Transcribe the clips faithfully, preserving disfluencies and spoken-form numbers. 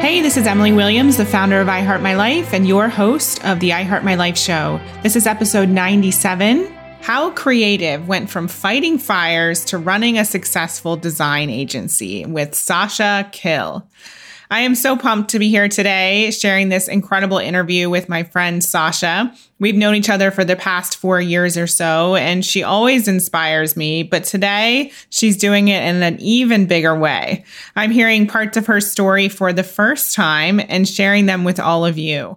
Hey, this is Emily Williams, the founder of I Heart My Life and your host of the I Heart My Life show. This is episode ninety-seven, How Creative Went from Fighting Fires to Running a Successful Design Agency with Sasha Kill. I am so pumped to be here today sharing this incredible interview with my friend Sasha. We've known each other for the past four years or so, and she always inspires me, but today she's doing it in an even bigger way. I'm hearing parts of her story for the first time and sharing them with all of you.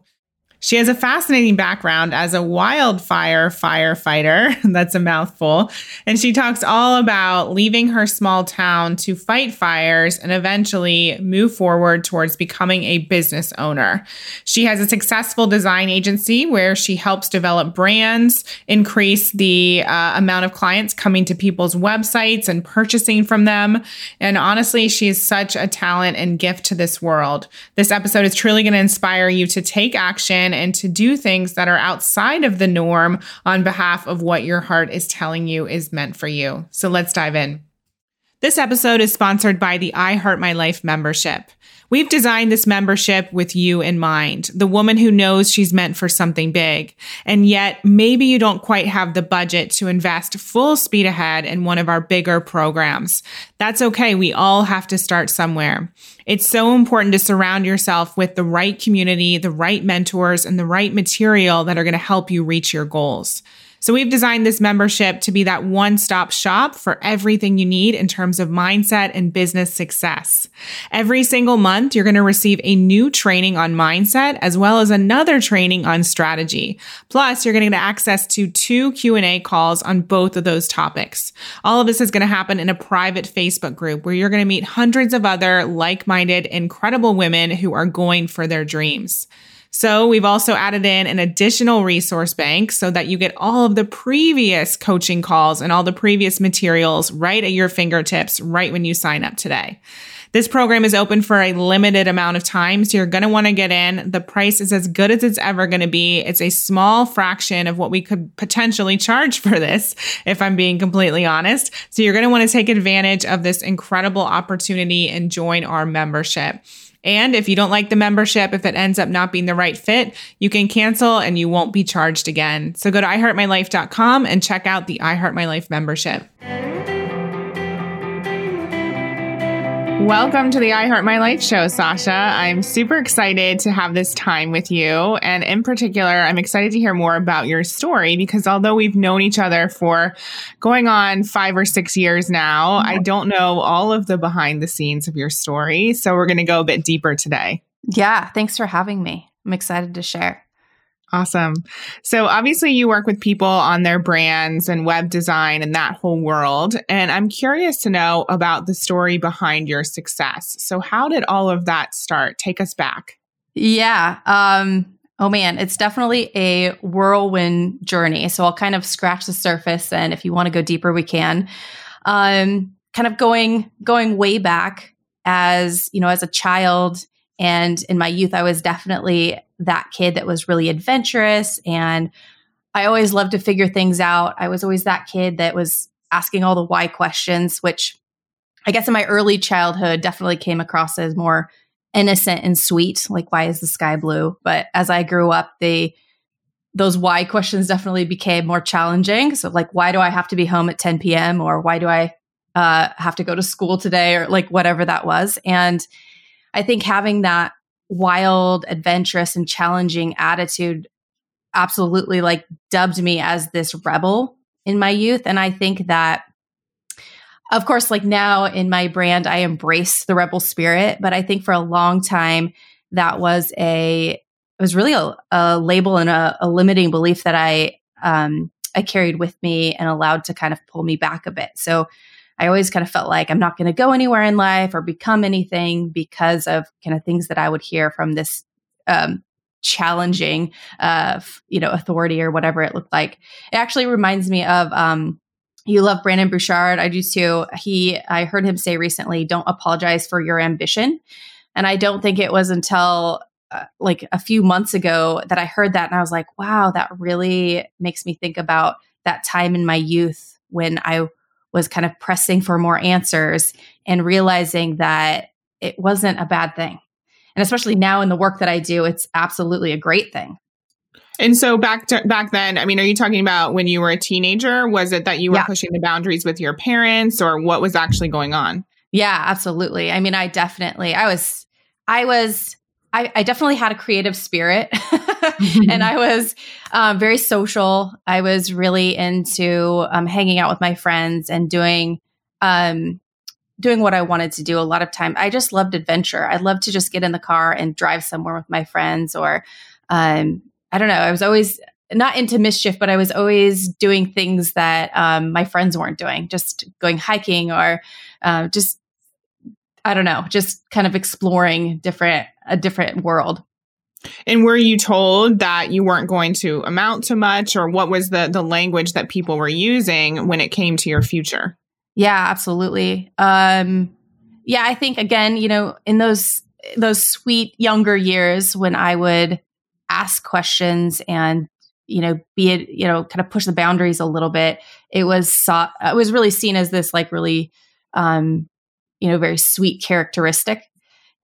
She has a fascinating background as a wildfire firefighter. That's a mouthful. And she talks all about leaving her small town to fight fires and eventually move forward towards becoming a business owner. She has a successful design agency where she helps develop brands, increase the uh, amount of clients coming to people's websites and purchasing from them. And honestly, she is such a talent and gift to this world. This episode is truly going to inspire you to take action and to do things that are outside of the norm on behalf of what your heart is telling you is meant for you. So let's dive in. This episode is sponsored by the I Heart My Life membership. We've designed this membership with you in mind, the woman who knows she's meant for something big. And yet, maybe you don't quite have the budget to invest full speed ahead in one of our bigger programs. That's okay. We all have to start somewhere. It's so important to surround yourself with the right community, the right mentors, and the right material that are going to help you reach your goals. So we've designed this membership to be that one-stop shop for everything you need in terms of mindset and business success. Every single month, you're going to receive a new training on mindset as well as another training on strategy. Plus, you're going to get access to two Q and A calls on both of those topics. All of this is going to happen in a private Facebook group where you're going to meet hundreds of other like-minded, incredible women who are going for their dreams. So we've also added in an additional resource bank so that you get all of the previous coaching calls and all the previous materials right at your fingertips right when you sign up today. This program is open for a limited amount of time, so you're going to want to get in. The price is as good as it's ever going to be. It's a small fraction of what we could potentially charge for this, if I'm being completely honest. So you're going to want to take advantage of this incredible opportunity and join our membership. And if you don't like the membership, if it ends up not being the right fit, you can cancel and you won't be charged again. So go to i heart my life dot com and check out the I Heart My Life membership. Welcome to the I Heart My Life show, Sasha. I'm super excited to have this time with you. And in particular, I'm excited to hear more about your story because although we've known each other for going on five or six years now, I don't know all of the behind the scenes of your story. So we're going to go a bit deeper today. Yeah. Thanks for having me. I'm excited to share. Awesome. So obviously you work with people on their brands and web design and that whole world. And I'm curious to know about the story behind your success. So how did all of that start? Take us back. Yeah. Um, oh man, it's definitely a whirlwind journey. So I'll kind of scratch the surface. And if you want to go deeper, we can. Um, kind of going, going way back as, you know, as a child and in my youth, I was definitely that kid that was really adventurous. And I always loved to figure things out. I was always that kid that was asking all the why questions, which I guess in my early childhood definitely came across as more innocent and sweet. Like, why is the sky blue? But as I grew up, they, those why questions definitely became more challenging. So like, why do I have to be home at ten p.m.? Or why do I uh, have to go to school today? Or like whatever that was. And I think having that wild, adventurous, and challenging attitude absolutely like dubbed me as this rebel in my youth. And I think that, of course, like now in my brand, I embrace the rebel spirit. But I think for a long time, that was a, it was really a, a label and a, a limiting belief that I, um, I carried with me and allowed to kind of pull me back a bit. So I always kind of felt like I'm not going to go anywhere in life or become anything because of kind of things that I would hear from this um, challenging, uh, you know, authority or whatever it looked like. It actually reminds me of, um, you love Brendon Burchard. I do too. He, I heard him say recently, don't apologize for your ambition. And I don't think it was until uh, like a few months ago that I heard that. And I was like, wow, that really makes me think about that time in my youth when I was kind of pressing for more answers and realizing that it wasn't a bad thing. And especially now in the work that I do, it's absolutely a great thing. And so back to, back then, I mean, are you talking about when you were a teenager? Was it that you were yeah. pushing the boundaries with your parents, or what was actually going on? Yeah, absolutely. I mean, I definitely, I was, I was, I, I definitely had a creative spirit and I was um, very social. I was really into um, hanging out with my friends and doing, um, doing what I wanted to do a lot of time. I just loved adventure. I loved to just get in the car and drive somewhere with my friends, or um, I don't know. I was always not into mischief, but I was always doing things that um, my friends weren't doing, just going hiking or uh, just, I don't know, just kind of exploring different, a different world. And were you told that you weren't going to amount to much, or what was the, the language that people were using when it came to your future? Yeah, absolutely. Um, yeah, I think, again, you know, in those, those sweet younger years when I would ask questions and, you know, be it, you know, kind of push the boundaries a little bit, it was, saw, it was really seen as this like really, um, you know, very sweet characteristic.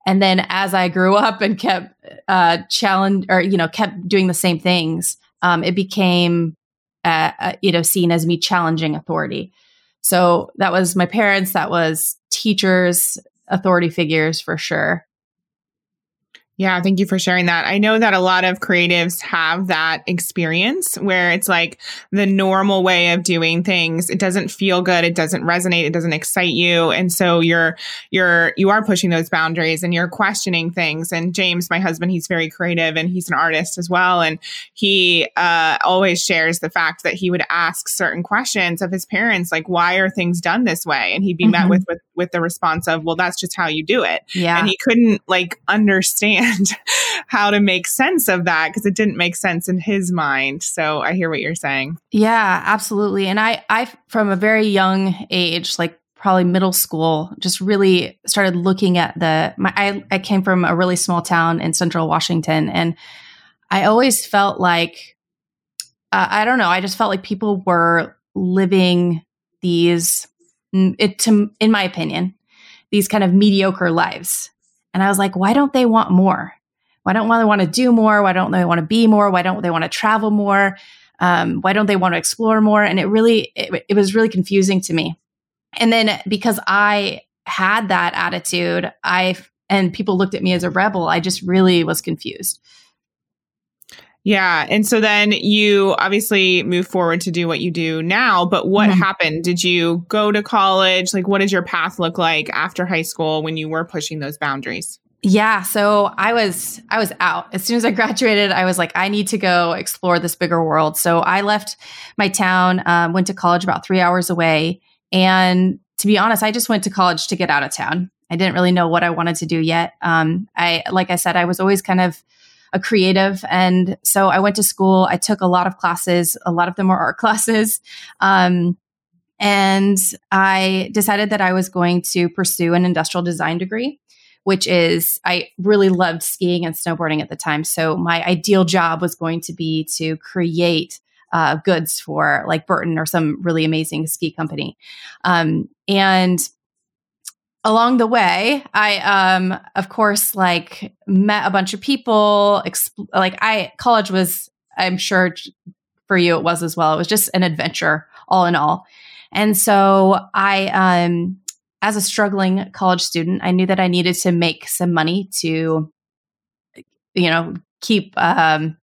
And then as I grew up and kept uh, challenge or, you know, kept doing the same things, um, it became, uh, uh, you know, seen as me challenging authority. So that was my parents, that was teachers, authority figures for sure. Yeah, thank you for sharing that. I know that a lot of creatives have that experience where it's like the normal way of doing things. It doesn't feel good. It doesn't resonate. It doesn't excite you. And so you're, you're, you are pushing those boundaries and you're questioning things. And James, my husband, he's very creative and he's an artist as well. And he uh, always shares the fact that he would ask certain questions of his parents, like, why are things done this way? And he'd be mm-hmm. met with, with, with the response of, well, that's just how you do it. Yeah. And he couldn't like understand how to make sense of that because it didn't make sense in his mind. So I hear what you're saying. Yeah, absolutely. And I, I, from a very young age, like probably middle school, just really started looking at the, my, I, I came from a really small town in central Washington. And I always felt like, uh, I don't know, I just felt like people were living these, it, to, in my opinion, these kind of mediocre lives. And I was like, why don't they want more? Why don't they want to do more? Why don't they want to be more? Why don't they want to travel more? Um, why don't they want to explore more? And it really, it, it was really confusing to me. And then because I had that attitude, I, and people looked at me as a rebel, I just really was confused. Yeah. And so then you obviously move forward to do what you do now, but what mm-hmm. happened? Did you go to college? Like, what did your path look like after high school when you were pushing those boundaries? Yeah. So I was, I was out. As soon as I graduated, I was like, I need to go explore this bigger world. So I left my town, um, went to college about three hours away. And to be honest, I just went to college to get out of town. I didn't really know what I wanted to do yet. Um, I, like I said, I was always kind of a creative. And so I went to school, I took a lot of classes, a lot of them were art classes. Um, and I decided that I was going to pursue an industrial design degree, which is, I really loved skiing and snowboarding at the time. So my ideal job was going to be to create uh, goods for like Burton or some really amazing ski company. Um, and Along the way, I, um, of course, like met a bunch of people, exp- like I, college was, I'm sure for you it was as well. It was just an adventure all in all. And so I, um, as a struggling college student, I knew that I needed to make some money to, you know, keep, um,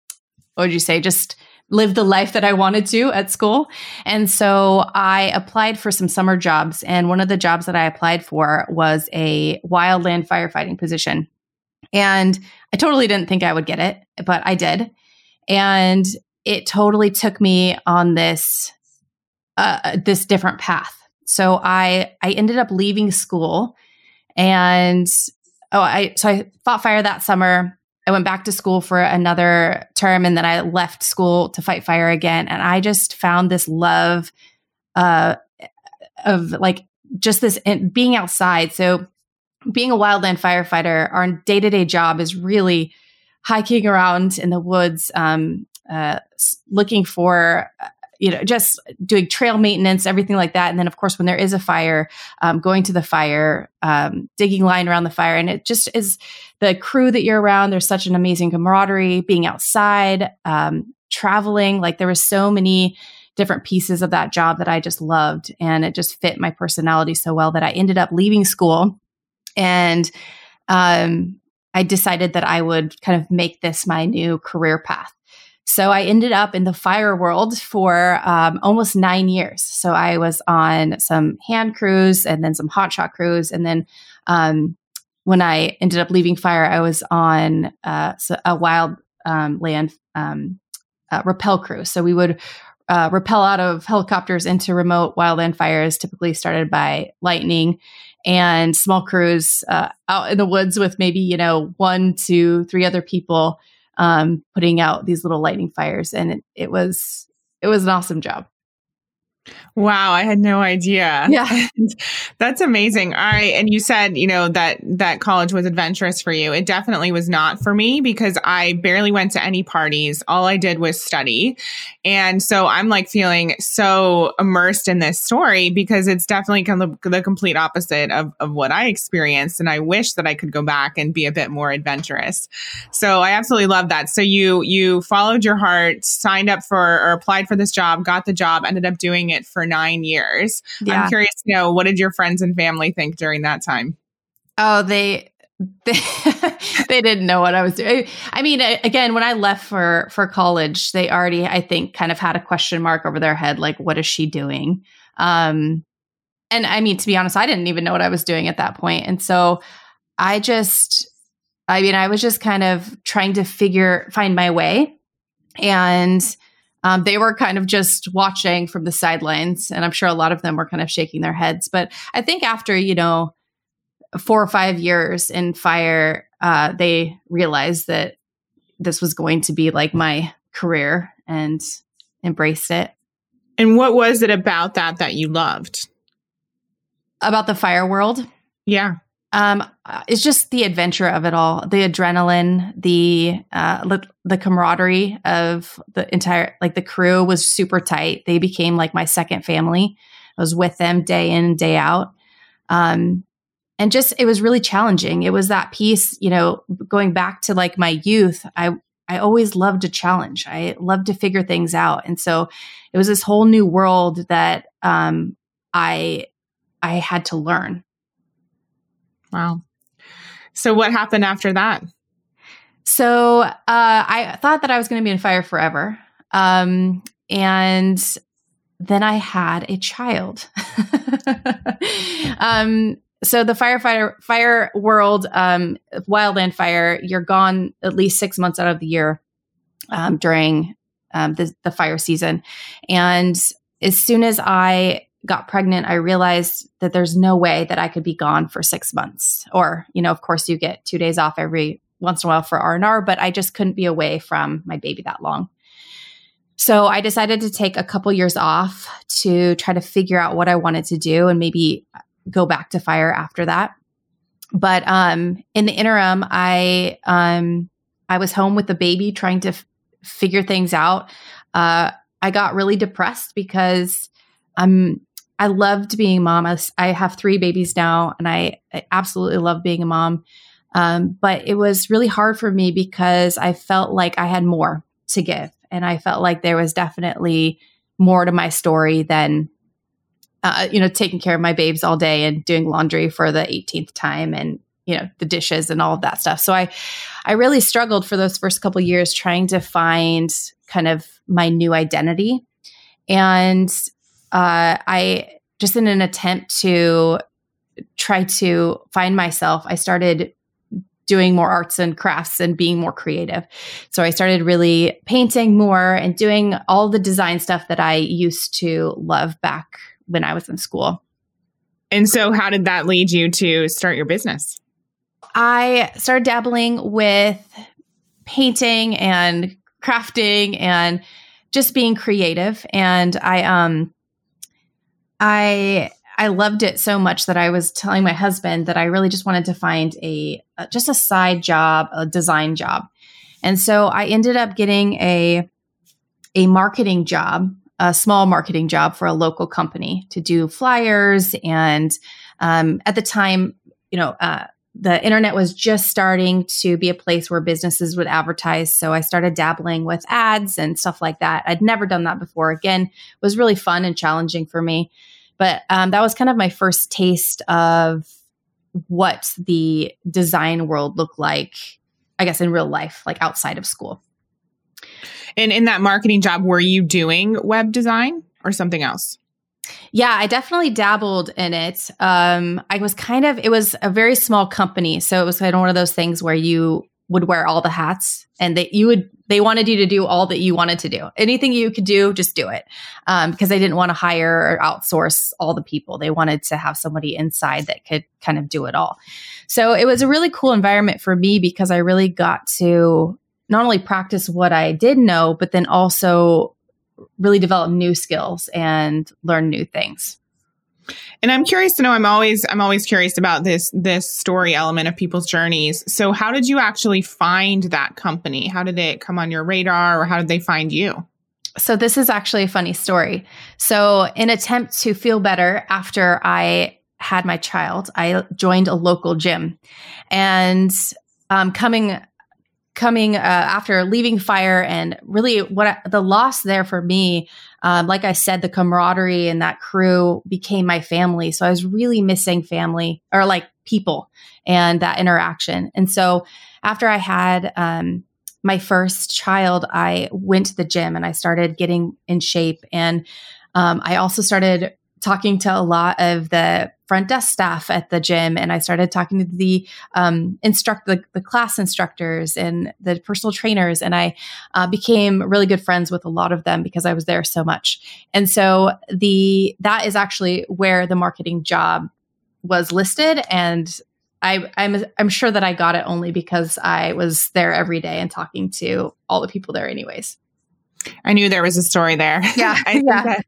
what would you say? Just live the life that I wanted to at school. And so I applied for some summer jobs. And one of the jobs that I applied for was a wildland firefighting position. And I totally didn't think I would get it, but I did. And it totally took me on this, uh, this different path. So I, I ended up leaving school and, oh, I, so I fought fire that summer. I went back to school for another term, and then I left school to fight fire again. And I just found this love uh, of like just this in- being outside. So being a wildland firefighter, our day-to-day job is really hiking around in the woods, um, uh, looking for you know, just doing trail maintenance, everything like that. And then, of course, when there is a fire, um, going to the fire, um, digging line around the fire. And it just is the crew that you're around. There's such an amazing camaraderie, being outside, um, traveling. Like, there was so many different pieces of that job that I just loved. And it just fit my personality so well that I ended up leaving school. And um, I decided that I would kind of make this my new career path. So I ended up in the fire world for um, almost nine years. So I was on some hand crews and then some hotshot crews. And then um, when I ended up leaving fire, I was on uh, a wild um, land um, uh, rappel crew. So we would uh, rappel out of helicopters into remote wildland fires, typically started by lightning, and small crews uh, out in the woods with maybe, you know, one, two, three other people, um, putting out these little lightning fires. And it, it was, it was an awesome job. Wow. I had no idea. Yeah. That's amazing. All right. And you said, you know, that, that college was adventurous for you. It definitely was not for me, because I barely went to any parties. All I did was study. And so I'm like feeling so immersed in this story, because it's definitely com- the complete opposite of, of what I experienced. And I wish that I could go back and be a bit more adventurous. So I absolutely love that. So you, you followed your heart, signed up for, or applied for this job, got the job, ended up doing it for nine years. Yeah. I'm curious to know, what did your friends and family think during that time? Oh, they they, they didn't know what I was doing. I mean, again, when I left for for college, they already, I think, kind of had a question mark over their head, like, what is she doing? Um, and I mean, to be honest, I didn't even know what I was doing at that point. And so I just, I mean, I was just kind of trying to figure, find my way. And Um, they were kind of just watching from the sidelines, and I'm sure a lot of them were kind of shaking their heads. But I think after, you know, four or five years in fire, uh, they realized that this was going to be like my career and embraced it. And what was it about that that you loved? About the fire world? Yeah. Um, it's just the adventure of it all, the adrenaline, the, uh, the camaraderie of the entire, like, the crew was super tight. They became like my second family. I was with them day in, day out. Um, and just, it was really challenging. It was that piece, you know, going back to like my youth, I, I always loved a challenge. I loved to figure things out. And so it was this whole new world that, um, I, I had to learn. Wow. So what happened after that? So uh, I thought that I was going to be in fire forever. Um, and then I had a child. um, so the firefighter fire world, um, wildland fire, you're gone at least six months out of the year um, during um, the, the fire season. And as soon as I got pregnant, I realized that there's no way that I could be gone for six months. Or, you know, of course, you get two days off every once in a while for R and R, but I just couldn't be away from my baby that long. So I decided to take a couple years off to try to figure out what I wanted to do and maybe go back to fire after that. But um, in the interim, I um, I was home with the baby trying to f- figure things out. Uh, I got really depressed because I'm I loved being a mom. I, I have three babies now, and I, I absolutely love being a mom. Um, but it was really hard for me because I felt like I had more to give. And I felt like there was definitely more to my story than, uh, you know, taking care of my babes all day and doing laundry for the eighteenth time and, you know, the dishes and all of that stuff. So I, I really struggled for those first couple of years trying to find kind of my new identity. And uh, I just, in an attempt to try to find myself, I started doing more arts and crafts and being more creative. So I started really painting more and doing all the design stuff that I used to love back when I was in school. And so how did that lead you to start your business? I started dabbling with painting and crafting and just being creative. And I, um, I, I loved it so much that I was telling my husband that I really just wanted to find a, a just a side job, a design job. And so I ended up getting a, a marketing job a small marketing job for a local company to do flyers. And um, at the time, you know, uh, the internet was just starting to be a place where businesses would advertise. So I started dabbling with ads and stuff like that. I'd never done that before. Again, it was really fun and challenging for me. But um, that was kind of my first taste of what the design world looked like, I guess, in real life, like outside of school. And in that marketing job, were you doing web design or something else? Yeah, I definitely dabbled in it. Um, I was kind of, it was a very small company. So it was kind of one of those things where you would wear all the hats and that you would, they wanted you to do all that you wanted to do. Anything you could do, just do it. Um, because they didn't want to hire or outsource all the people. They wanted to have somebody inside that could kind of do it all. So it was a really cool environment for me because I really got to not only practice what I did know, but then also really develop new skills and learn new things. And I'm curious to know, I'm always, I'm always curious about this, this story element of people's journeys. So how did you actually find that company? How did it come on your radar, or how did they find you? So this is actually a funny story. So in attempt to feel better after I had my child, I joined a local gym, and um, coming Coming uh, after leaving fire, and really what I, the loss there for me, um, like I said, the camaraderie and that crew became my family. So I was really missing family, or like people and that interaction. And so after I had um, my first child, I went to the gym and I started getting in shape. And um, I also started talking to a lot of the front desk staff at the gym. And I started talking to the um, instruct the, the class instructors and the personal trainers. And I uh, became really good friends with a lot of them because I was there so much. And so the, that is actually where the marketing job was listed. And I, I'm, I'm sure that I got it only because I was there every day and talking to all the people there anyways. I knew there was a story there. Yeah. I think yeah. That,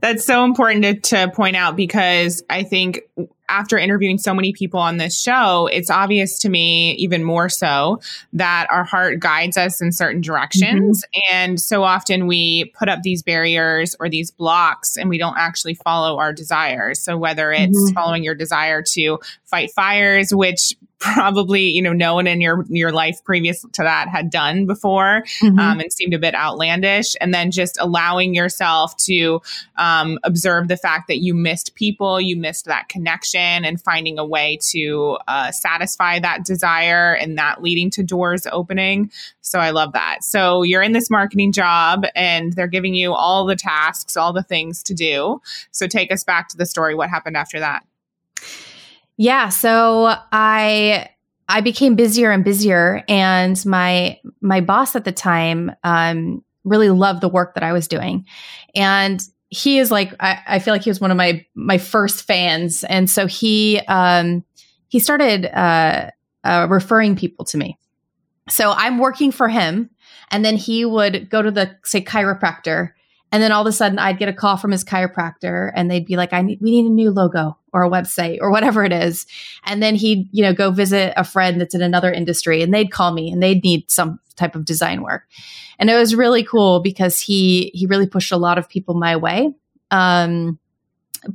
that's so important to, to point out, because I think after interviewing so many people on this show, it's obvious to me even more so that our heart guides us in certain directions. Mm-hmm. And so often we put up these barriers or these blocks and we don't actually follow our desires. So whether it's mm-hmm. following your desire to fight fires, which probably, you know, no one in your, your life previous to that had done before, mm-hmm. um, and seemed a bit outlandish. And then just allowing yourself to um, observe the fact that you missed people, you missed that connection, and finding a way to uh, satisfy that desire, and that leading to doors opening. So I love that. So you're in this marketing job and they're giving you all the tasks, all the things to do. So take us back to the story. What happened after that? Yeah. So I, I became busier and busier, and my, my boss at the time, um, really loved the work that I was doing. And he is like, I, I feel like he was one of my, my first fans. And so he, um, he started, uh, uh, referring people to me. So I'm working for him, and then he would go to the, say, chiropractor. And then all of a sudden I'd get a call from his chiropractor, and they'd be like, I need, we need a new logo or a website or whatever it is. And then he'd, you know, go visit a friend that's in another industry, and they'd call me and they'd need some type of design work. And it was really cool because he, he really pushed a lot of people my way. Um,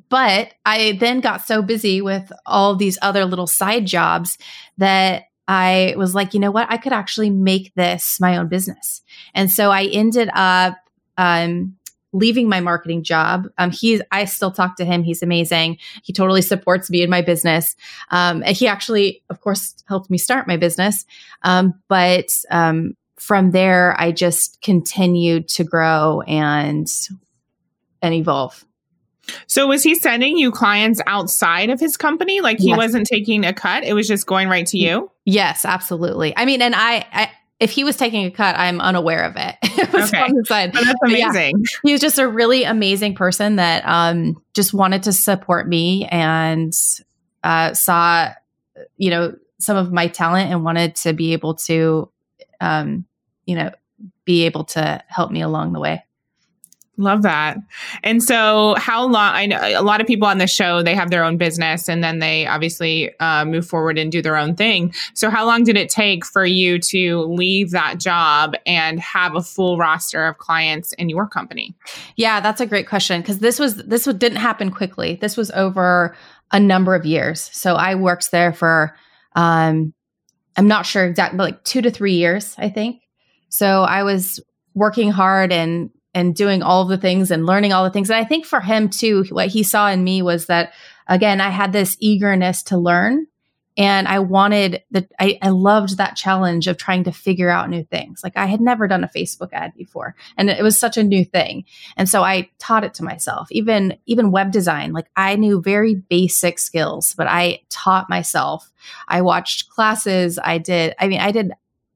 but I then got so busy with all these other little side jobs that I was like, you know what, I could actually make this my own business. And so I ended up, um, leaving my marketing job. Um, he's, I still talk to him. He's amazing. He totally supports me in my business. Um, and he actually, of course, helped me start my business. Um, but, um, from there, I just continued to grow and, and evolve. So was he sending you clients outside of his company? Like he yes. wasn't taking a cut. It was just going right to you. Yes, absolutely. I mean, and I, I, if he was taking a cut, I'm unaware of it. It was okay. on the side. Well, that's amazing. Yeah, he was just a really amazing person that um, just wanted to support me, and uh, saw, you know, some of my talent and wanted to be able to, um, you know, be able to help me along the way. Love that. And so how long, I know a lot of people on the show, they have their own business and then they obviously uh, move forward and do their own thing. So how long did it take for you to leave that job and have a full roster of clients in your company? Yeah, that's a great question. Cause this was, this didn't happen quickly. This was over a number of years. So I worked there for, um, I'm not sure exactly, but like two to three years, I think. So I was working hard and and doing all of the things and learning all the things. And I think for him too, what he saw in me was that, again, I had this eagerness to learn and I wanted the, I, I loved that challenge of trying to figure out new things. Like I had never done a Facebook ad before and it was such a new thing. And so I taught it to myself, even, even web design. Like I knew very basic skills, but I taught myself. I watched classes. I did, I mean, I did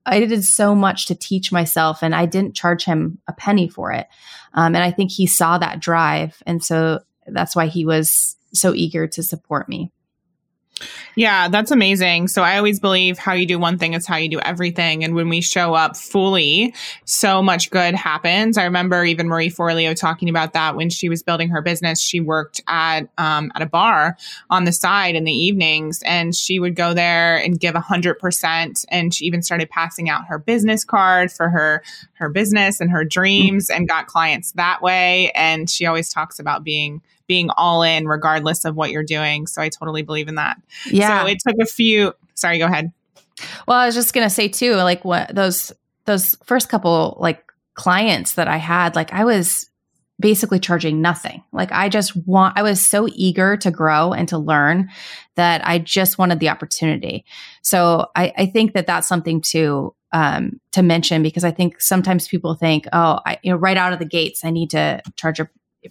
I did so much to teach myself and I didn't charge him a penny for it. Um, and I think he saw that drive. And so that's why he was so eager to support me. Yeah, that's amazing. So I always believe how you do one thing is how you do everything. And when we show up fully, so much good happens. I remember even Marie Forleo talking about that when she was building her business. She worked at um, at a bar on the side in the evenings, and she would go there and give one hundred percent. And she even started passing out her business card for her, her business and her dreams and got clients that way. And she always talks about being being all in regardless of what you're doing. So I totally believe in that. Yeah. So it took a few, sorry, go ahead. Well, I was just going to say too, like what those, those first couple like clients that I had, like I was basically charging nothing. Like I just want, I was so eager to grow and to learn that I just wanted the opportunity. So I, I think that that's something to, um, to mention, because I think sometimes people think, oh, I, you know, right out of the gates, I need to charge a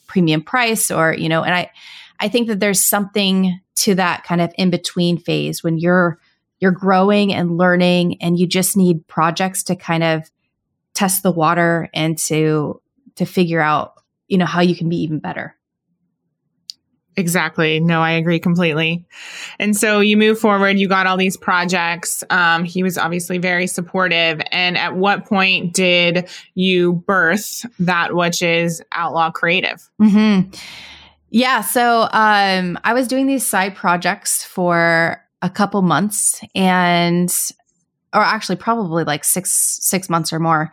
premium price or, you know, and I, I think that there's something to that kind of in-between phase when you're, you're growing and learning and you just need projects to kind of test the water and to, to figure out, you know, how you can be even better. Exactly. No, I agree completely. And so you move forward, you got all these projects. Um, he was obviously very supportive. And at what point did you birth that which is Outlaw Creative? Mm-hmm. Yeah. So um, I was doing these side projects for a couple months and, or actually probably like six, six months or more.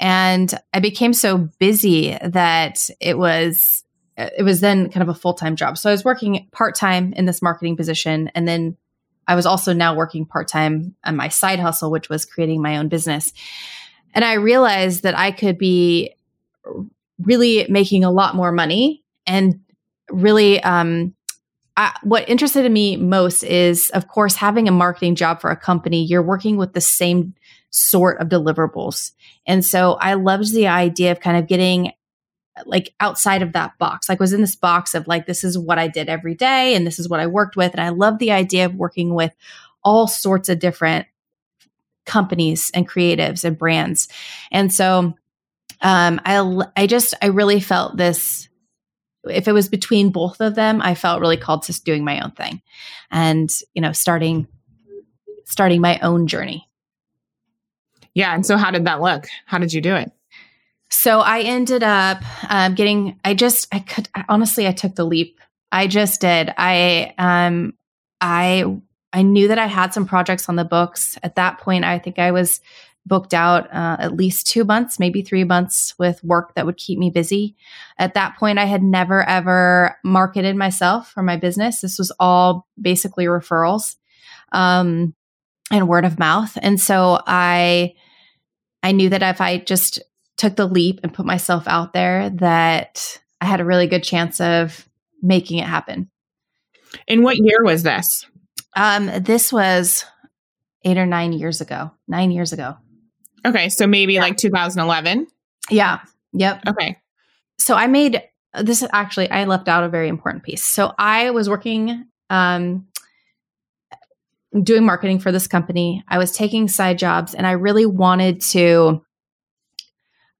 And I became so busy that it was, it was then kind of a full-time job. So I was working part-time in this marketing position. And then I was also now working part-time on my side hustle, which was creating my own business. And I realized that I could be really making a lot more money. And really, um, I, what interested me most is, of course, having a marketing job for a company, you're working with the same sort of deliverables. And so I loved the idea of kind of getting like outside of that box. Like was in this box of like, this is what I did every day and this is what I worked with. And I love the idea of working with all sorts of different companies and creatives and brands. And so um, I, I just, I really felt this, if it was between both of them, I felt really called to doing my own thing and, you know, starting, starting my own journey. Yeah. And so how did that look? How did you do it? So I ended up um, getting, I just, I could, I, honestly, I took the leap. I just did. I, um, I, I knew that I had some projects on the books at that point. I think I was booked out uh, at least two months, maybe three months with work that would keep me busy. At that point, I had never, ever marketed myself or my business. This was all basically referrals um, and word of mouth. And so I, I knew that if I just took the leap and put myself out there, that I had a really good chance of making it happen. And what year was this? Um, this was eight or nine years ago, nine years ago. Okay. So maybe yeah. like two thousand eleven. Yeah. Yep. Okay. So I made this actually, I left out a very important piece. So I was working, um, doing marketing for this company. I was taking side jobs and I really wanted to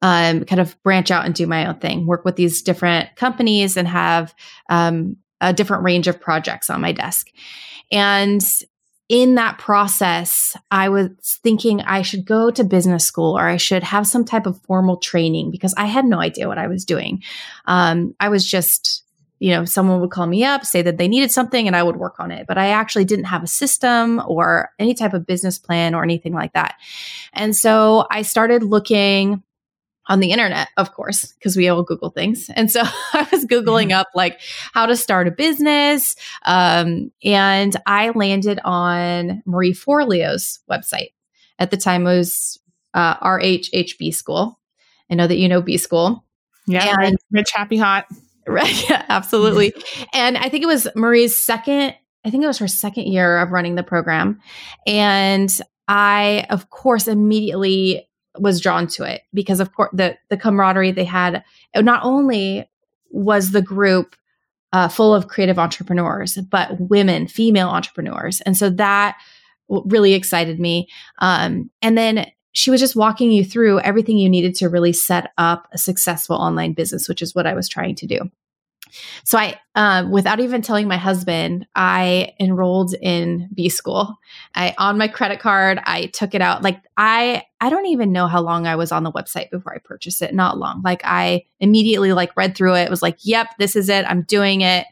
Um, kind of branch out and do my own thing, work with these different companies and have um, a different range of projects on my desk. And in that process, I was thinking I should go to business school or I should have some type of formal training because I had no idea what I was doing. Um, I was just, you know, someone would call me up, say that they needed something and I would work on it. But I actually didn't have a system or any type of business plan or anything like that. And so I started looking on the internet, of course, because we all Google things. And so I was Googling mm-hmm. up like how to start a business. Um, and I landed on Marie Forleo's website. At the time, it was uh, R H H B School. I know that you know B School. Yeah, and, rich, happy, hot. Right. Yeah, absolutely. And I think it was Marie's second, I think it was her second year of running the program. And I, of course, immediately was drawn to it because of course the, the camaraderie they had. Not only was the group uh, full of creative entrepreneurs, but women, female entrepreneurs. And so that w- really excited me. Um, and then she was just walking you through everything you needed to really set up a successful online business, which is what I was trying to do. So I, uh, without even telling my husband, I enrolled in B School. I, on my credit card, I took it out. Like I, I don't even know how long I was on the website before I purchased it. Not long. Like I immediately like read through it. Was like, yep, this is it. I'm doing it.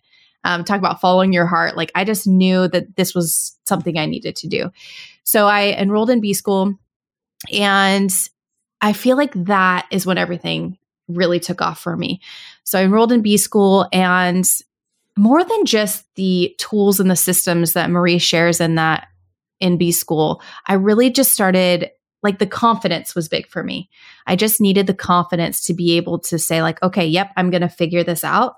Um, talk about following your heart. Like I just knew that this was something I needed to do. So I enrolled in B School. And I feel like that is when everything really took off for me. So I enrolled in B School, and more than just the tools and the systems that Marie shares in that in B School, I really just started, like the confidence was big for me. I just needed the confidence to be able to say like, okay, yep, I'm going to figure this out.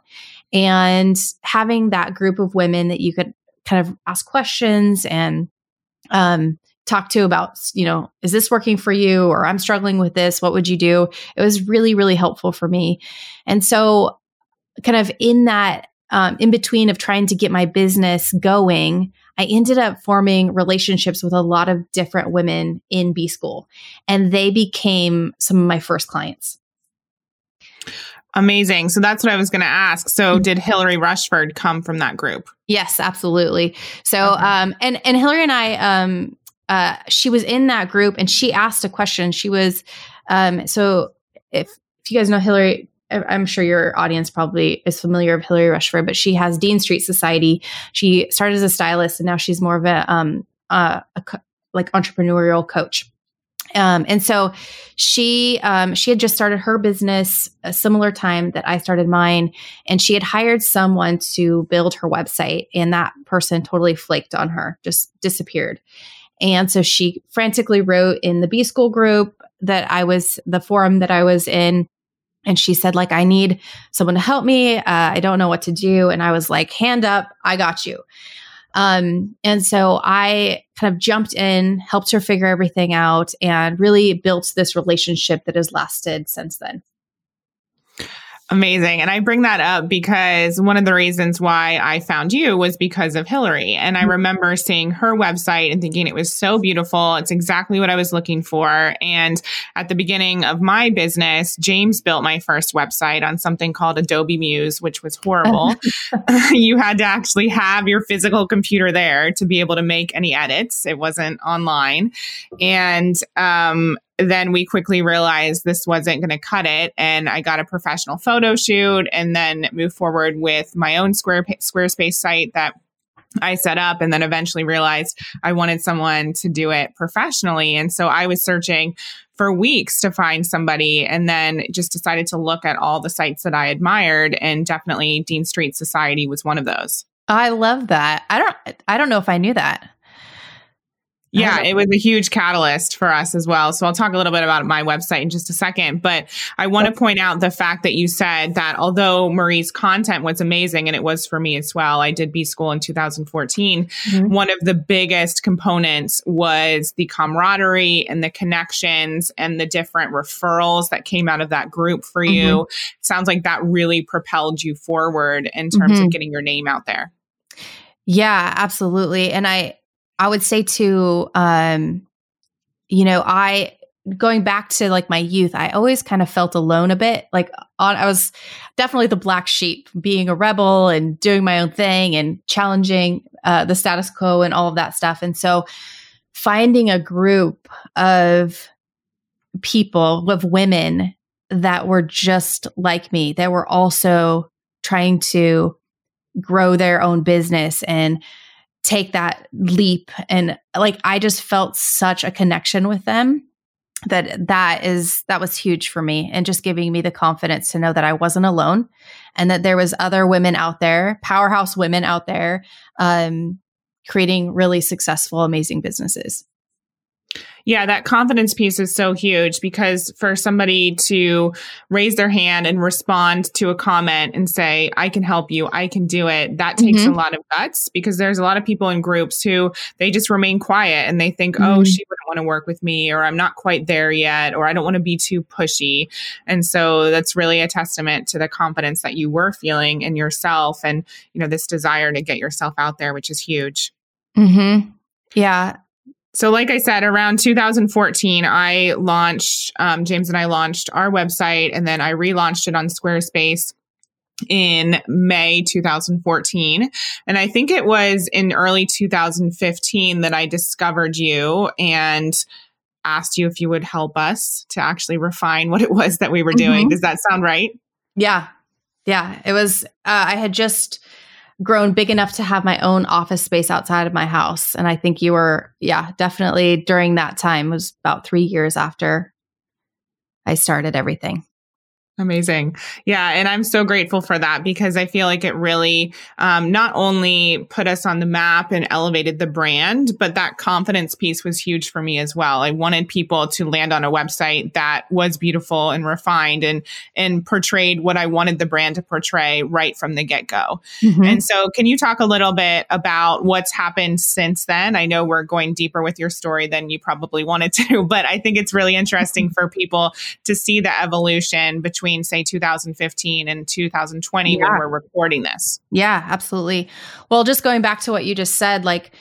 And having that group of women that you could kind of ask questions and, um, talk to about, you know, is this working for you? Or I'm struggling with this. What would you do? It was really, really helpful for me. And so kind of in that, um, in between of trying to get my business going, I ended up forming relationships with a lot of different women in B School, and they became some of my first clients. Amazing. So that's what I was going to ask. So did Hillary Rushford come from that group? Yes, absolutely. So, okay. um, and, and Hillary and I, um, Uh, she was in that group and she asked a question. She was, um, so if, if you guys know Hillary, I'm sure your audience probably is familiar with Hillary Rushford, but she has Dean Street Society. She started as a stylist and now she's more of a, um, uh, a co- like entrepreneurial coach. Um, and so she, um, she had just started her business a similar time that I started mine, and she had hired someone to build her website, and that person totally flaked on her, just disappeared. And so she frantically wrote in the B School group that I was, the forum that I was in. And she said, like, I need someone to help me. Uh, I don't know what to do. And I was like, hand up, I got you. Um, and so I kind of jumped in, helped her figure everything out, and really built this relationship that has lasted since then. Amazing. And I bring that up because one of the reasons why I found you was because of Hillary. And I remember seeing her website and thinking it was so beautiful. It's exactly what I was looking for. And at the beginning of my business, James built my first website on something called Adobe Muse, which was horrible. You had to actually have your physical computer there to be able to make any edits. It wasn't online. And, um, then we quickly realized this wasn't going to cut it. And I got a professional photo shoot and then moved forward with my own Square, Squarespace site that I set up, and then eventually realized I wanted someone to do it professionally. And so I was searching for weeks to find somebody, and then just decided to look at all the sites that I admired. And definitely Dean Street Society was one of those. I love that. I don't, I don't know if I knew that. Yeah, it was a huge catalyst for us as well. So I'll talk a little bit about my website in just a second. But I want to point out the fact that you said that although Marie's content was amazing, and it was for me as well, I did B School in two thousand fourteen, mm-hmm. one of the biggest components was the camaraderie and the connections and the different referrals that came out of that group for mm-hmm. you. It sounds like that really propelled you forward in terms mm-hmm. of getting your name out there. Yeah, absolutely. And I... I would say too, um, you know, I going back to like my youth, I always kind of felt alone a bit. Like on, I was definitely the black sheep, being a rebel and doing my own thing and challenging uh, the status quo and all of that stuff. And so finding a group of people, of women that were just like me, that were also trying to grow their own business and take that leap. And like, I just felt such a connection with them that that is, that was huge for me, and just giving me the confidence to know that I wasn't alone and that there was other women out there, powerhouse women out there, um, creating really successful, amazing businesses. Yeah, that confidence piece is so huge, because for somebody to raise their hand and respond to a comment and say, I can help you, I can do it, that takes mm-hmm. a lot of guts, because there's a lot of people in groups who they just remain quiet and they think, mm-hmm. oh, she wouldn't want to work with me, or I'm not quite there yet, or I don't want to be too pushy. And so that's really a testament to the confidence that you were feeling in yourself, and, you know, this desire to get yourself out there, which is huge. Mm-hmm. Yeah. So like I said, around two thousand fourteen, I launched, um, James and I launched our website, and then I relaunched it on Squarespace in May two thousand fourteen. And I think it was in early two thousand fifteen that I discovered you and asked you if you would help us to actually refine what it was that we were doing. Mm-hmm. Does that sound right? Yeah. Yeah. It was, uh, I had just grown big enough to have my own office space outside of my house. And I think you were, yeah, definitely during that time. It was about three years after I started everything. Amazing. Yeah. And I'm so grateful for that, because I feel like it really um, not only put us on the map and elevated the brand, but that confidence piece was huge for me as well. I wanted people to land on a website that was beautiful and refined and and portrayed what I wanted the brand to portray right from the get-go. Mm-hmm. And so can you talk a little bit about what's happened since then? I know we're going deeper with your story than you probably wanted to, but I think it's really interesting for people to see the evolution between Between, say, two thousand fifteen and two thousand twenty, yeah, when we're recording this. Yeah, absolutely. Well, just going back to what you just said, like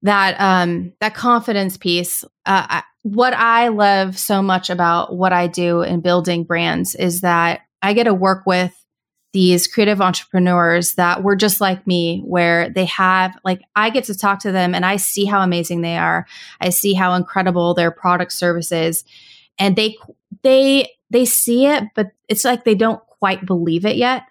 that um, that confidence piece, uh, I, what I love so much about what I do in building brands is that I get to work with these creative entrepreneurs that were just like me, where they have, like, I get to talk to them and I see how amazing they are. I see how incredible their product service is. And they they they see it, but it's like they don't quite believe it yet.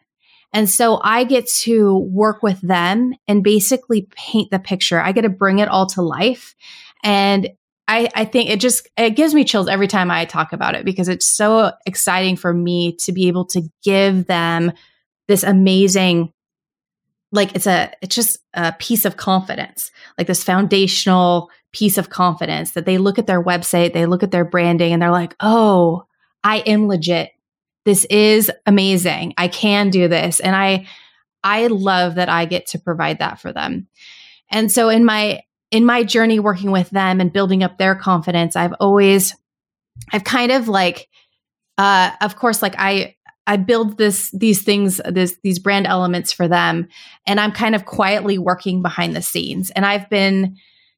And so I get to work with them and basically paint the picture. I get to bring it all to life. And I, I think it just, it gives me chills every time I talk about it, because it's so exciting for me to be able to give them this amazing, like it's a, it's just a piece of confidence, like this foundational piece of confidence that they look at their website, they look at their branding, and they're like, oh, I am legit. This is amazing. I can do this. And I, I love that I get to provide that for them. And so in my, in my journey working with them and building up their confidence, I've always, I've kind of like, uh, of course, like I, I build this, these things, this, these brand elements for them. And I'm kind of quietly working behind the scenes. And I've been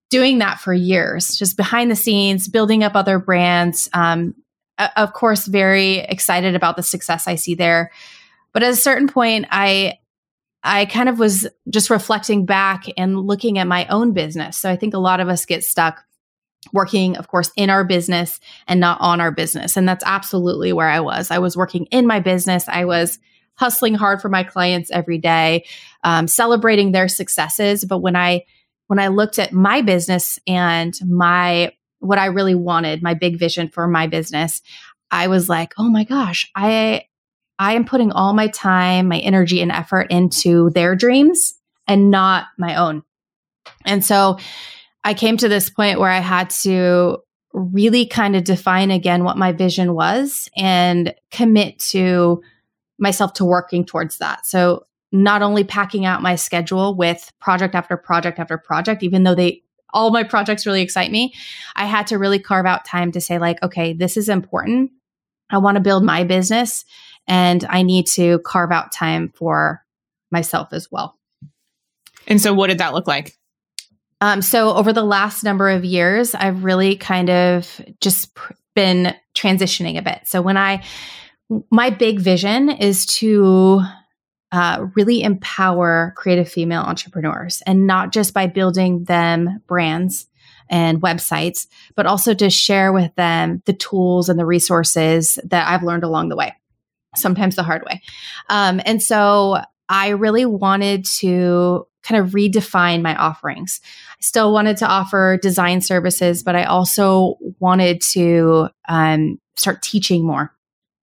doing that for years, just behind the scenes, building up other brands, um, of course, very excited about the success I see there. But at a certain point, I I kind of was just reflecting back and looking at my own business. So I think a lot of us get stuck working, of course, in our business and not on our business. And that's absolutely where I was. I was working in my business. I was hustling hard for my clients every day, um, celebrating their successes. But when I when I looked at my business and my what I really wanted, my big vision for my business, I was like, oh my gosh, I I am putting all my time, my energy and effort into their dreams and not my own. And so I came to this point where I had to really kind of define again what my vision was and commit to myself to working towards that. So not only packing out my schedule with project after project after project, even though they all my projects really excite me, I had to really carve out time to say like, okay, this is important. I want to build my business and I need to carve out time for myself as well. And so what did that look like? Um, so over the last number of years, I've really kind of just pr- been transitioning a bit. So when I, my big vision is to uh, really empower creative female entrepreneurs, and not just by building them brands and websites, but also to share with them the tools and the resources that I've learned along the way, sometimes the hard way. Um, and so I really wanted to kind of redefine my offerings. I still wanted to offer design services, but I also wanted to um, start teaching more,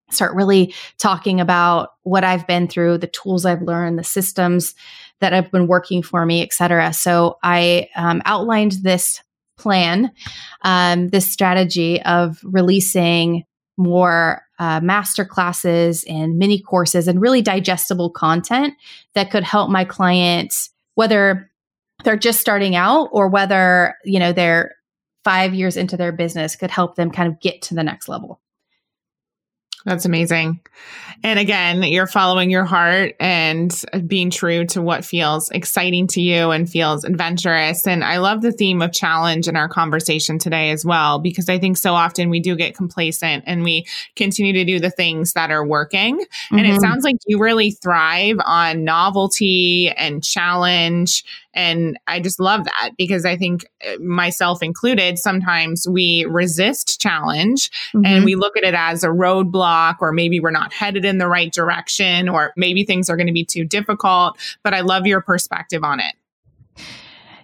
start really talking about what I've been through, the tools I've learned, the systems that have been working for me, et cetera. So I um, outlined this plan, um, this strategy of releasing more uh, master classes and mini courses and really digestible content that could help my clients, whether they're just starting out or whether, you know, they're five years into their business, could help them kind of get to the next level. That's amazing. And again, you're following your heart and being true to what feels exciting to you and feels adventurous. And I love the theme of challenge in our conversation today as well, because I think so often we do get complacent and we continue to do the things that are working. Mm-hmm. And it sounds like you really thrive on novelty and challenge. And I just love that, because I think, myself included, sometimes we resist challenge, mm-hmm. and we look at it as a roadblock, or maybe we're not headed in the right direction, or maybe things are going to be too difficult. But I love your perspective on it.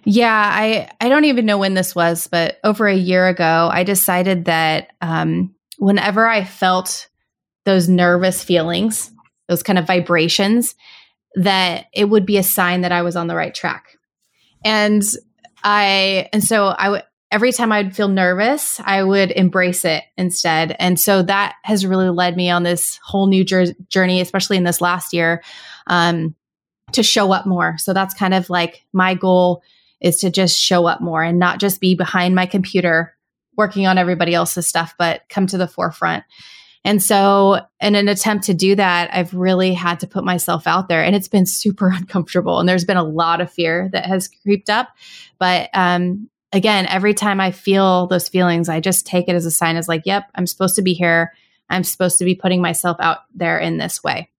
Yeah, I, I don't even know when this was, but over a year ago, I decided that um, whenever I felt those nervous feelings, those kind of vibrations, that it would be a sign that I was on the right track. And I, and so I would, every time I'd feel nervous, I would embrace it instead. And so that has really led me on this whole new jer- journey, especially in this last year, um, to show up more. So that's kind of like my goal, is to just show up more and not just be behind my computer working on everybody else's stuff, but come to the forefront. And so in an attempt to do that, I've really had to put myself out there, and it's been super uncomfortable. And there's been a lot of fear that has creeped up. But um, again, every time I feel those feelings, I just take it as a sign, as like, yep, I'm supposed to be here. I'm supposed to be putting myself out there in this way.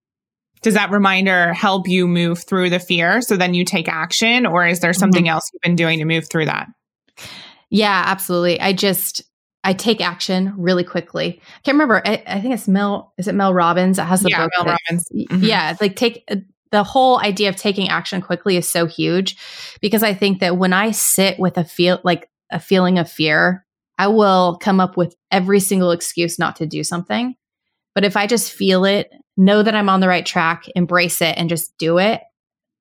Does that reminder help you move through the fear so then you take action? Or is there something mm-hmm. else you've been doing to move through that? Yeah, absolutely. I just... I take action really quickly. I can't remember. I, I think it's Mel. Is it Mel Robbins that has the yeah, book? Mel Robbins. Mm-hmm. Yeah, it's like take uh, the whole idea of taking action quickly is so huge, because I think that when I sit with a feel like a feeling of fear, I will come up with every single excuse not to do something. But if I just feel it, know that I'm on the right track, embrace it, and just do it,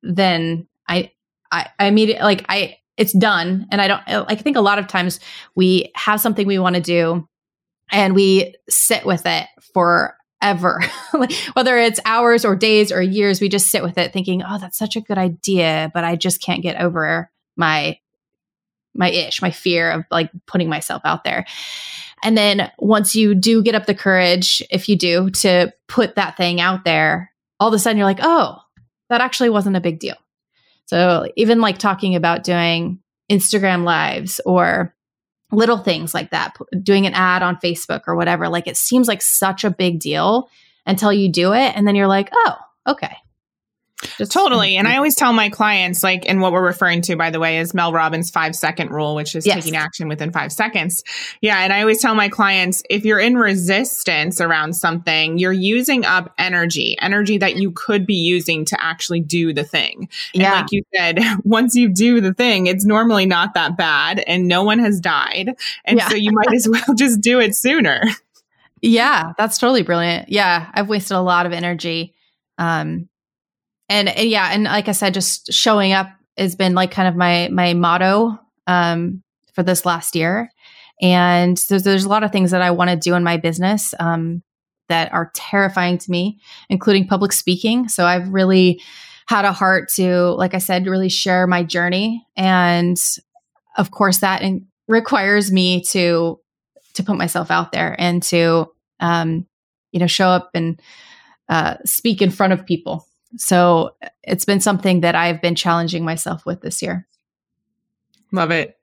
then I I, I immediately like I. it's done. And I don't, I think a lot of times we have something we want to do and we sit with it forever, whether it's hours or days or years, we just sit with it thinking, oh, that's such a good idea, but I just can't get over my, my ish, my fear of like putting myself out there. And then once you do get up the courage, if you do, to put that thing out there, all of a sudden you're like, oh, that actually wasn't a big deal. So even like talking about doing Instagram lives or little things like that, p- doing an ad on Facebook or whatever, like it seems like such a big deal until you do it. And then you're like, oh, okay. Just totally. And I always tell my clients, like, and what we're referring to, by the way, is Mel Robbins' five second rule, which is yes. taking action within five seconds. Yeah. And I always tell my clients, if you're in resistance around something, you're using up energy, energy that you could be using to actually do the thing. And yeah. like you said, once you do the thing, it's normally not that bad and no one has died. And yeah. so you might as well just do it sooner. Yeah. That's totally brilliant. Yeah. I've wasted a lot of energy. Um, And, and yeah, and like I said, just showing up has been like kind of my my motto um, for this last year. And so there's a lot of things that I want to do in my business um, that are terrifying to me, including public speaking. So I've really had a heart to, like I said, really share my journey. And of course, that in- requires me to to put myself out there and to um, you know show up and uh, speak in front of people. So it's been something that I've been challenging myself with this year. Love it.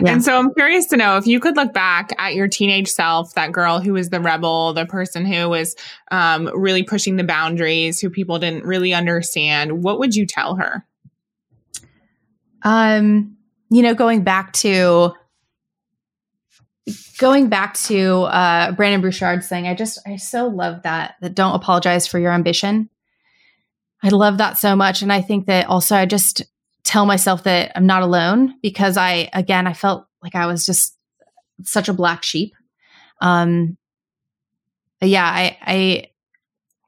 Yeah. And so I'm curious to know if you could look back at your teenage self, that girl who was the rebel, the person who was um, really pushing the boundaries, who people didn't really understand, what would you tell her? Um, you know, going back to going back to uh, Brendon Burchard's thing, I just, I so love that, that don't apologize for your ambition. I love that so much. And I think that also I just tell myself that I'm not alone, because I, again, I felt like I was just such a black sheep. Um, yeah, I, I,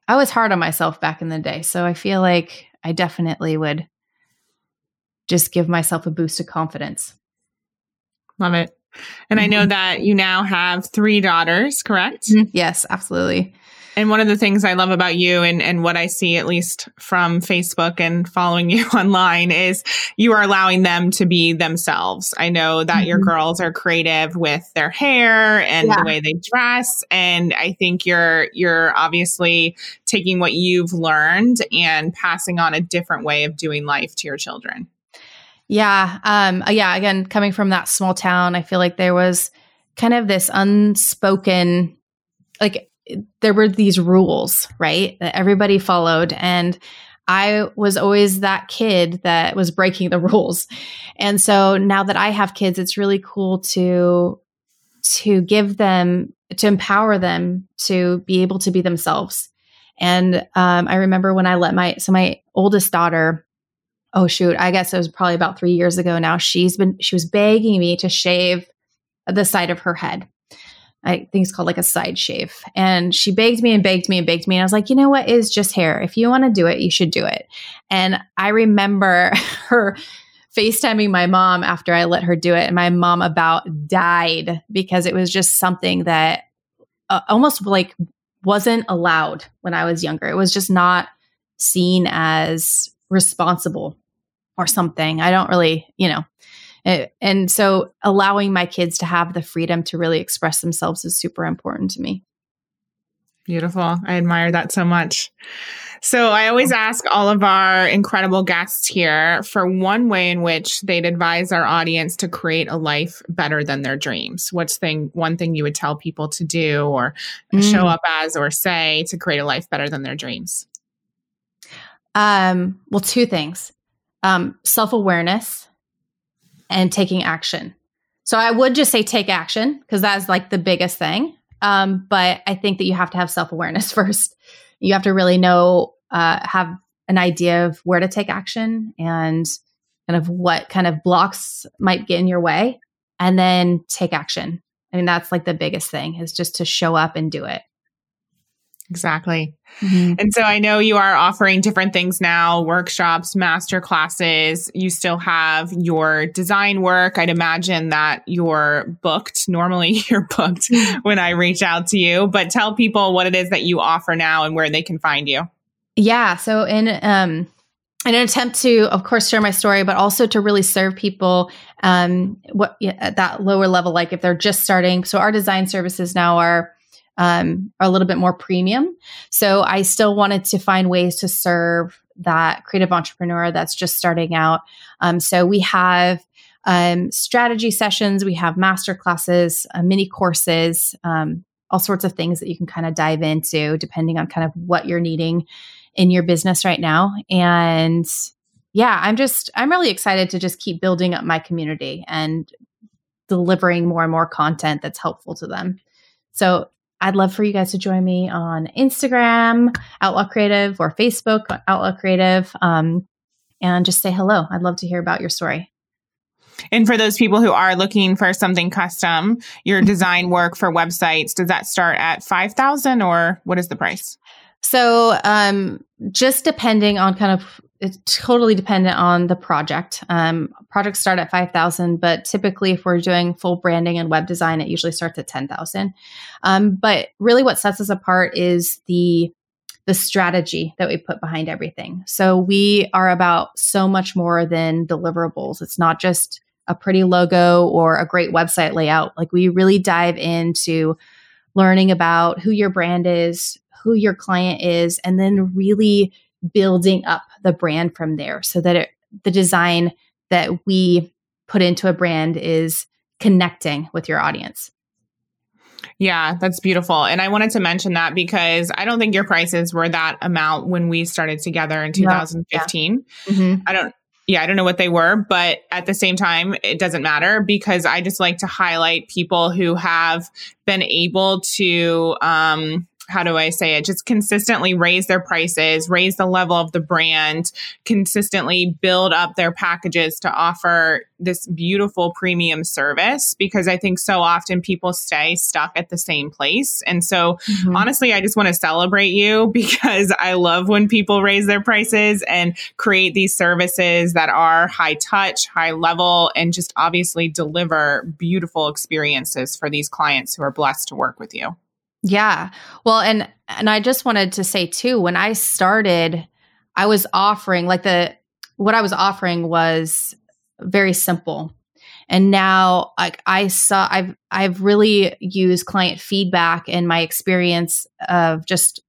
I was hard on myself back in the day. So I feel like I definitely would just give myself a boost of confidence. Love it. And mm-hmm. I know that you now have three daughters, correct? Mm-hmm. Yes, absolutely. And one of the things I love about you and, and what I see, at least from Facebook and following you online, is you are allowing them to be themselves. I know that mm-hmm. your girls are creative with their hair and yeah. the way they dress. And I think you're, you're obviously taking what you've learned and passing on a different way of doing life to your children. Yeah. Um, yeah. Again, coming from that small town, I feel like there was kind of this unspoken, like, there were these rules, right, that everybody followed. And I was always that kid that was breaking the rules. And so now that I have kids, it's really cool to, to give them, to empower them to be able to be themselves. And um, I remember when I let my, so my oldest daughter, oh shoot, I guess it was probably about three years ago now, she's been, she was begging me to shave the side of her head. I think it's called like a side shave. And she begged me and begged me and begged me. And I was like, you know what? It's just hair. If you want to do it, you should do it. And I remember her FaceTiming my mom after I let her do it. And my mom about died, because it was just something that uh, almost like wasn't allowed when I was younger. It was just not seen as responsible or something. I don't really, you know. And so allowing my kids to have the freedom to really express themselves is super important to me. Beautiful. I admire that so much. So I always ask all of our incredible guests here for one way in which they'd advise our audience to create a life better than their dreams. What's thing, one thing you would tell people to do or mm. show up as or say to create a life better than their dreams? Um, well, two things. Um, self-awareness. And taking action. So I would just say take action, because that's like the biggest thing. Um, but I think that you have to have self-awareness first. You have to really know, uh, have an idea of where to take action and kind of what kind of blocks might get in your way, and then take action. I mean, that's like the biggest thing, is just to show up and do it. Exactly. Mm-hmm. And so I know you are offering different things now, workshops, master classes. You still have your design work. I'd imagine that you're booked. Normally you're booked when I reach out to you, but tell people what it is that you offer now and where they can find you. Yeah. So in, um, in an attempt to, of course, share my story, but also to really serve people um, what, yeah, at that lower level, like if they're just starting. So our design services now are Um, are a little bit more premium. So I still wanted to find ways to serve that creative entrepreneur that's just starting out. Um, so we have um, strategy sessions, we have master classes, uh, mini courses, um, all sorts of things that you can kind of dive into depending on kind of what you're needing in your business right now. And yeah, I'm just, I'm really excited to just keep building up my community and delivering more and more content that's helpful to them. So I'd love for you guys to join me on Instagram, Outlaw Creative, or Facebook, Outlaw Creative, um, and just say hello. I'd love to hear about your story. And for those people who are looking for something custom, your design work for websites, does that start at five thousand dollars or what is the price? So um, just depending on kind of, it's totally dependent on the project. Um, projects start at five thousand dollars, but typically if we're doing full branding and web design, it usually starts at ten thousand dollars. Um, but really what sets us apart is the, the strategy that we put behind everything. So we are about so much more than deliverables. It's not just a pretty logo or a great website layout. Like we really dive into learning about who your brand is, who your client is, and then really building up the brand from there so that it, the design that we put into a brand is connecting with your audience. Yeah, that's beautiful. And I wanted to mention that because I don't think your prices were that amount when we started together in two thousand fifteen. No, yeah. Mm-hmm. I don't, yeah, I don't know what they were, but at the same time, it doesn't matter because I just like to highlight people who have been able to, um, how do I say it? Just consistently raise their prices, raise the level of the brand, consistently build up their packages to offer this beautiful premium service, because I think so often people stay stuck at the same place. And so mm-hmm. honestly, I just want to celebrate you because I love when people raise their prices and create these services that are high touch, high level, and just obviously deliver beautiful experiences for these clients who are blessed to work with you. Yeah. Well, and, and I just wanted to say too, when I started, I was offering like the, what I was offering was very simple. And now like I saw, I've, I've really used client feedback and my experience of just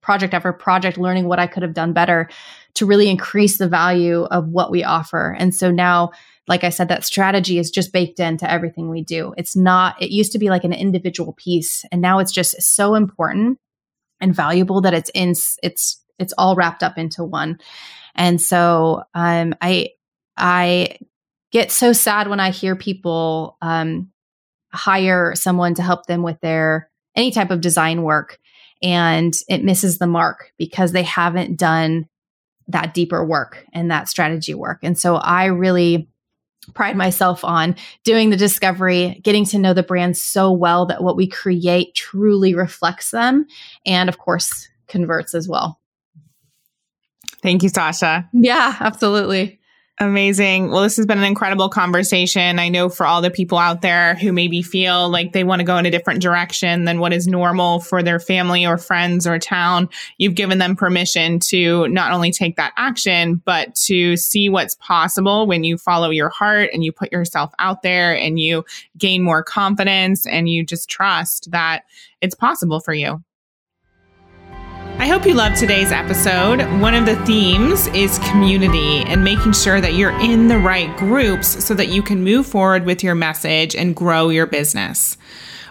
project after project, learning what I could have done better to really increase the value of what we offer. And so now, like I said, that strategy is just baked into everything we do. It's not, it used to be like an individual piece, and now it's just so important and valuable that it's in, it's, it's all wrapped up into one. And so, um, I, I get so sad when I hear people, um, hire someone to help them with their, any type of design work, and it misses the mark because they haven't done that deeper work and that strategy work. And so I really pride myself on doing the discovery, getting to know the brand so well that what we create truly reflects them and, of course, converts as well. Thank you, Sasha. Yeah, absolutely. Amazing. Well, this has been an incredible conversation. I know for all the people out there who maybe feel like they want to go in a different direction than what is normal for their family or friends or town, you've given them permission to not only take that action, but to see what's possible when you follow your heart and you put yourself out there and you gain more confidence and you just trust that it's possible for you. I hope you loved today's episode. One of the themes is community and making sure that you're in the right groups so that you can move forward with your message and grow your business.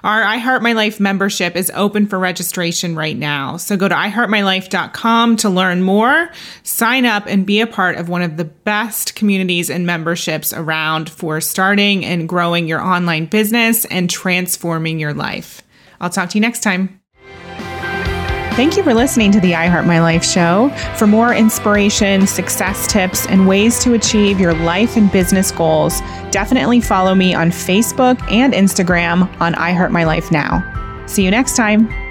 Our I Heart My Life membership is open for registration right now. So go to i heart my life dot com to learn more, sign up, and be a part of one of the best communities and memberships around for starting and growing your online business and transforming your life. I'll talk to you next time. Thank you for listening to the I Heart My Life show. For more inspiration, success tips, and ways to achieve your life and business goals, definitely follow me on Facebook and Instagram on I Heart My Life now. See you next time.